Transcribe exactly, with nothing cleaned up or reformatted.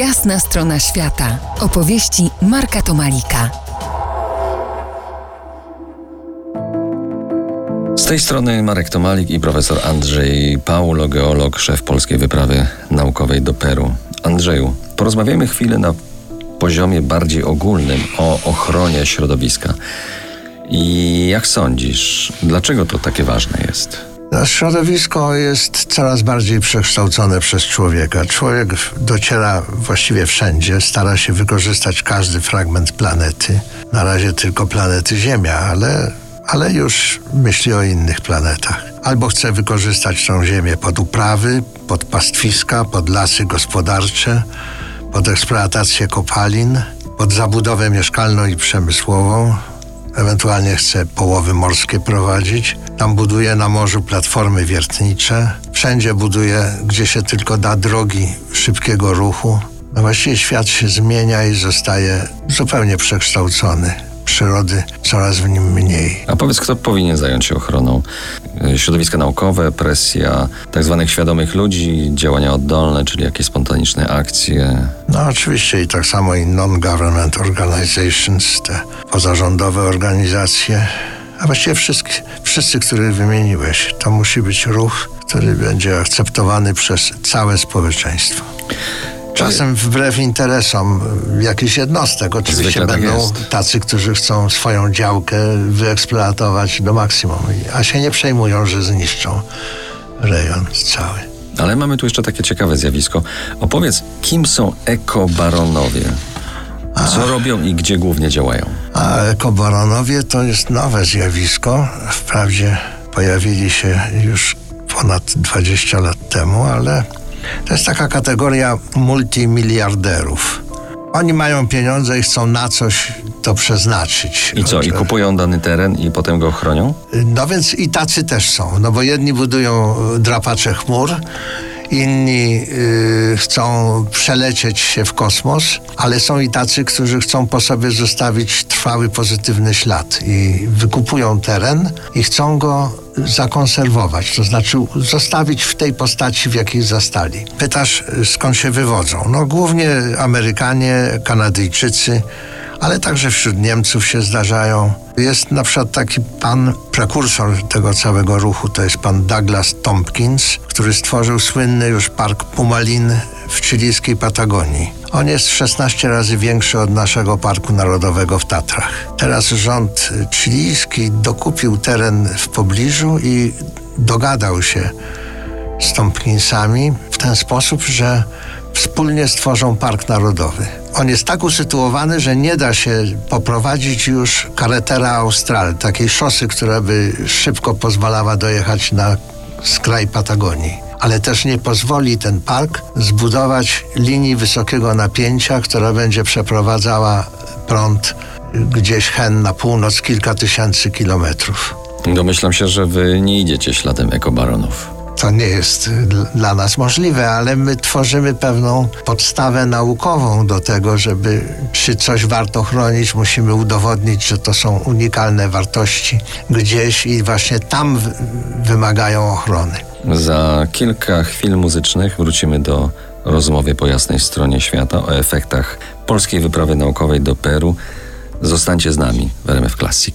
Jasna strona świata. Opowieści Marka Tomalika. Z tej strony Marek Tomalik i profesor Andrzej Paulo, geolog, szef Polskiej Wyprawy Naukowej do Peru. Andrzeju, porozmawiajmy chwilę na poziomie bardziej ogólnym o ochronie środowiska. I jak sądzisz, dlaczego to takie ważne jest? Środowisko jest coraz bardziej przekształcone przez człowieka. Człowiek dociera właściwie wszędzie, stara się wykorzystać każdy fragment planety. Na razie tylko planety Ziemia, ale, ale już myśli o innych planetach. Albo chce wykorzystać tą Ziemię pod uprawy, pod pastwiska, pod lasy gospodarcze, pod eksploatację kopalin, pod zabudowę mieszkalną i przemysłową. Ewentualnie chce połowy morskie prowadzić. Tam buduje na morzu platformy wiertnicze. Wszędzie buduje, gdzie się tylko da, drogi szybkiego ruchu. No właściwie świat się zmienia i zostaje zupełnie przekształcony. Przyrody coraz w nim mniej. A powiedz, kto powinien zająć się ochroną? Środowiska naukowe, presja tak zwanych świadomych ludzi, działania oddolne, czyli jakieś spontaniczne akcje? No oczywiście i tak samo i non-government organizations, te pozarządowe organizacje, a właściwie wszyscy, wszyscy, których wymieniłeś. To musi być ruch, który będzie akceptowany przez całe społeczeństwo. Czasem wbrew interesom jakichś jednostek. Oczywiście tak będą jest. Tacy, którzy chcą swoją działkę wyeksploatować do maksimum, a się nie przejmują, że zniszczą rejon cały. Ale mamy tu jeszcze takie ciekawe zjawisko. Opowiedz, kim są ekobaronowie? Co a, robią i gdzie głównie działają? A ekobaronowie to jest nowe zjawisko. Wprawdzie pojawili się już ponad dwadzieścia lat temu, ale... to jest taka kategoria multimiliarderów. Oni mają pieniądze i chcą na coś to przeznaczyć. I co, i kupują dany teren i potem go chronią? No więc i tacy też są, no bo jedni budują drapacze chmur, inni yy, chcą przelecieć się w kosmos, ale są i tacy, którzy chcą po sobie zostawić trwały, pozytywny ślad i wykupują teren i chcą go zakonserwować, to znaczy zostawić w tej postaci, w jakiej zastali. Pytasz, skąd się wywodzą? No głównie Amerykanie, Kanadyjczycy, ale także wśród Niemców się zdarzają. Jest na przykład taki pan, prekursor tego całego ruchu, to jest pan Douglas Tompkins, który stworzył słynny już Park Pumalin w chilijskiej Patagonii. On jest szesnaście razy większy od naszego Parku Narodowego w Tatrach. Teraz rząd chilijski dokupił teren w pobliżu i dogadał się z Tompkinsami w ten sposób, że wspólnie stworzą Park Narodowy. On jest tak usytuowany, że nie da się poprowadzić już Carretera Austral, takiej szosy, która by szybko pozwalała dojechać na skraj Patagonii. Ale też nie pozwoli ten park zbudować linii wysokiego napięcia, która będzie przeprowadzała prąd gdzieś hen na północ kilka tysięcy kilometrów. Domyślam się, że wy nie idziecie śladem ekobaronów. To nie jest dla nas możliwe, ale my tworzymy pewną podstawę naukową do tego, żeby czy coś warto chronić, musimy udowodnić, że to są unikalne wartości gdzieś i właśnie tam w- wymagają ochrony. Za kilka chwil muzycznych wrócimy do rozmowy po jasnej stronie świata o efektach Polskiej Wyprawy Naukowej do Peru. Zostańcie z nami w R M F Classic.